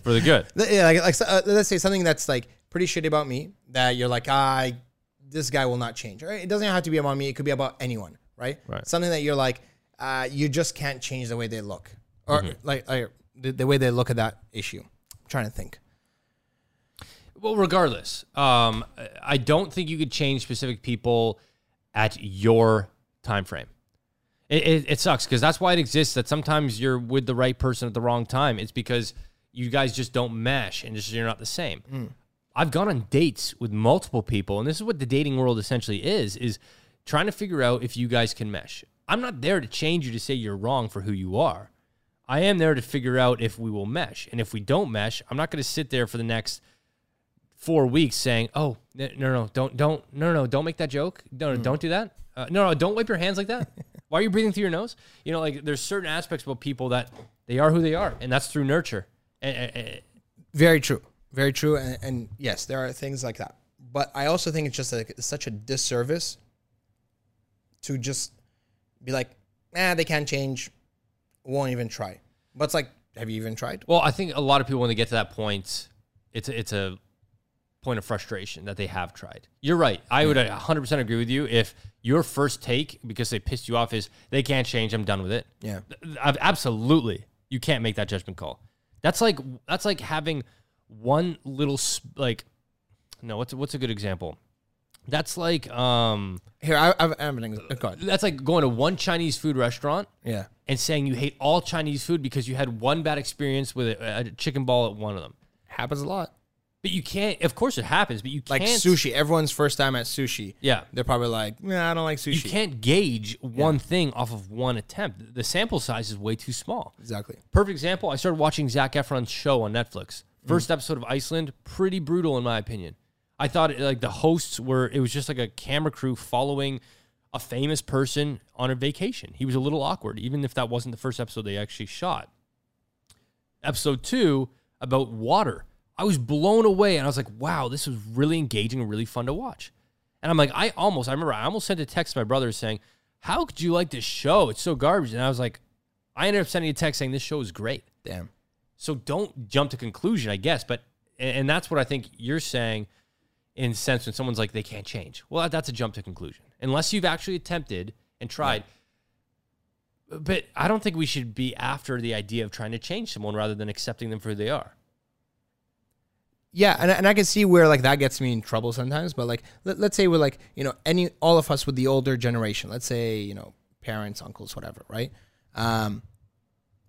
For the good. Yeah, like, like uh, let's say something that's like pretty shitty about me that you're like, ah, I, this guy will not change. Right? It doesn't have to be about me. It could be about anyone, right? Right. Something that you're like... Uh, you just can't change the way they look or mm-hmm. like, like the, the way they look at that issue. I'm trying to think. Well, regardless, um, I don't think you could change specific people at your time frame. It, it, it sucks because that's why it exists, that sometimes you're with the right person at the wrong time. It's because you guys just don't mesh and just, you're not the same. Mm. I've gone on dates with multiple people, and this is what the dating world essentially is, is trying to figure out if you guys can mesh. I'm not there to change you to say you're wrong for who you are. I am there to figure out if we will mesh. And if we don't mesh, I'm not going to sit there for the next four weeks saying, oh, no, no, don't, don't, no, no, don't make that joke. No, no, don't do that. Uh, no, no, don't wipe your hands like that. Why are you breathing through your nose? You know, like, there's certain aspects about people that they are who they are, and that's through nurture. Very true. Very true. And, and yes, there are things like that. But I also think it's just like it's such a disservice to just be like, nah, they can't change. Won't even try. But it's like, have you even tried? Well, I think a lot of people, when they get to that point, it's a, it's a point of frustration that they have tried. You're right. I would one hundred percent agree with you if your first take, because they pissed you off, is they can't change, I'm done with it. Yeah. I've, absolutely. You can't make that judgment call. That's like that's like having one little, like, no, what's what's a good example? That's like um here I, I have an that's like going to one Chinese food restaurant, yeah, and saying you hate all Chinese food because you had one bad experience with a, a chicken ball at one of them. Happens a lot, but you can't. Of course, it happens, but you can't. Like sushi, everyone's first time at sushi, yeah, they're probably like, nah, I don't like sushi. You can't gauge one yeah. thing off of one attempt. The sample size is way too small. Exactly. Perfect example. I started watching Zac Efron's show on Netflix. First mm. episode of Iceland, pretty brutal in my opinion. I thought it, like the hosts were, it was just like a camera crew following a famous person on a vacation. He was a little awkward, even if that wasn't the first episode they actually shot. Episode two, about water. I was blown away, and I was like, wow, this was really engaging and really fun to watch. And I'm like, I almost, I remember I almost sent a text to my brother saying, how could you like this show? It's so garbage. And I was like, I ended up sending a text saying, this show is great. Damn. So don't jump to conclusion, I guess. But, and that's what I think you're saying in sense when someone's like, they can't change. Well, that's a jump to conclusion. Unless you've actually attempted and tried. Yeah. But I don't think we should be after the idea of trying to change someone rather than accepting them for who they are. Yeah, and, and I can see where, like, that gets me in trouble sometimes. But, like, let, let's say we're, like, you know, any all of us with the older generation. Let's say, you know, parents, uncles, whatever, right? Um,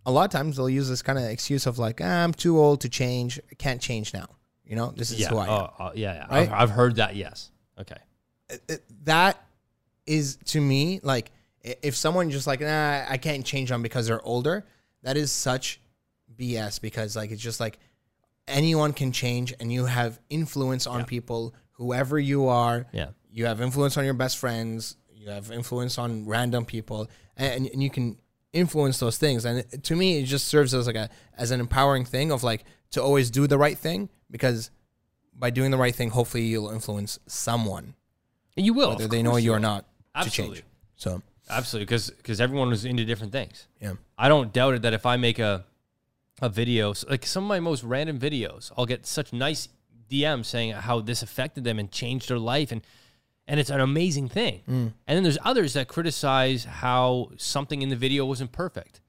a lot of times they'll use this kind of excuse of, like, ah, I'm too old to change. I can't change now. You know, this is yeah, who I uh, am. Uh, yeah, yeah. Right? I've, I've heard that, yes. Okay. It, it, that is, to me, like, if someone just, like, nah, I can't change them because they're older, that is such B S because, like, it's just, like, anyone can change, and you have influence on yeah. people, whoever you are. Yeah. You have influence on your best friends. You have influence on random people, and, and you can influence those things. And it, to me, it just serves as like a as an empowering thing of like to always do the right thing, because by doing the right thing, hopefully you'll influence someone. And you will. Whether they know you or not to change. So absolutely, because because everyone was into different things. Yeah. I don't doubt it that if I make a A video, like some of my most random videos, I'll get such nice D Ms saying how this affected them and changed their life, and and it's an amazing thing. Mm. And then there's others that criticize how something in the video wasn't perfect.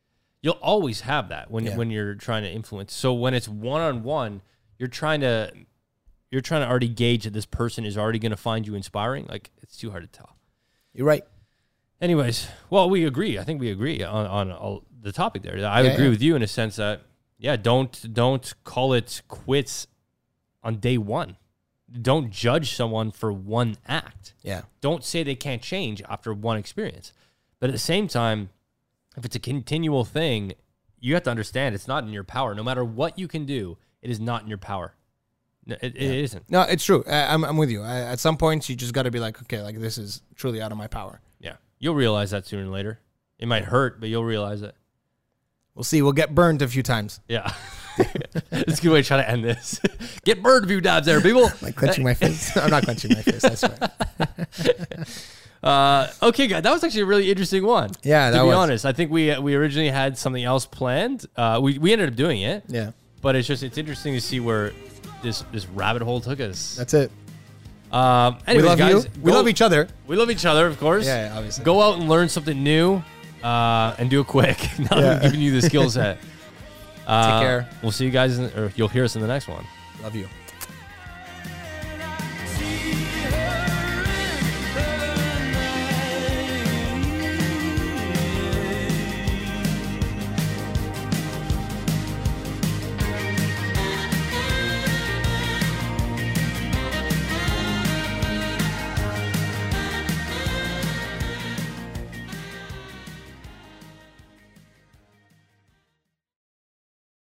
You'll always have that when yeah. when you're trying to influence. So when it's one on one, you're trying to you're trying to already gauge that this person is already going to find you inspiring. Like, it's too hard to tell. You're right. Anyways, well, we agree. I think we agree on on all the topic there. I yeah, agree yeah. with you in a sense that. Yeah, don't don't call it quits on day one. Don't judge someone for one act. Yeah. Don't say they can't change after one experience. But at the same time, if it's a continual thing, you have to understand it's not in your power. No matter what you can do, it is not in your power. No, it, yeah. it isn't. No, it's true. I, I'm I'm with you. I, at some points, you just got to be like, okay, like this is truly out of my power. Yeah, you'll realize that sooner or later. It might hurt, but you'll realize it. We'll see. We'll get burned a few times. Yeah. It's a good way to try to end this. Get burned a few times there, people. Like clenching my fist. I'm not clenching my fist. I swear. Uh, okay, guys. That was actually a really interesting one. Yeah, that was. To be honest, I think we we originally had something else planned. Uh, we, we ended up doing it. Yeah. But it's just, it's interesting to see where this, this rabbit hole took us. That's it. Um, anyways, we love guys, you. We go, love each other. We love each other, of course. Yeah, yeah, obviously. Go out and learn something new. Uh, and do it quick. Now yeah. that we've given you the skill set. Uh, Take care. We'll see you guys, in, or you'll hear us in the next one. Love you.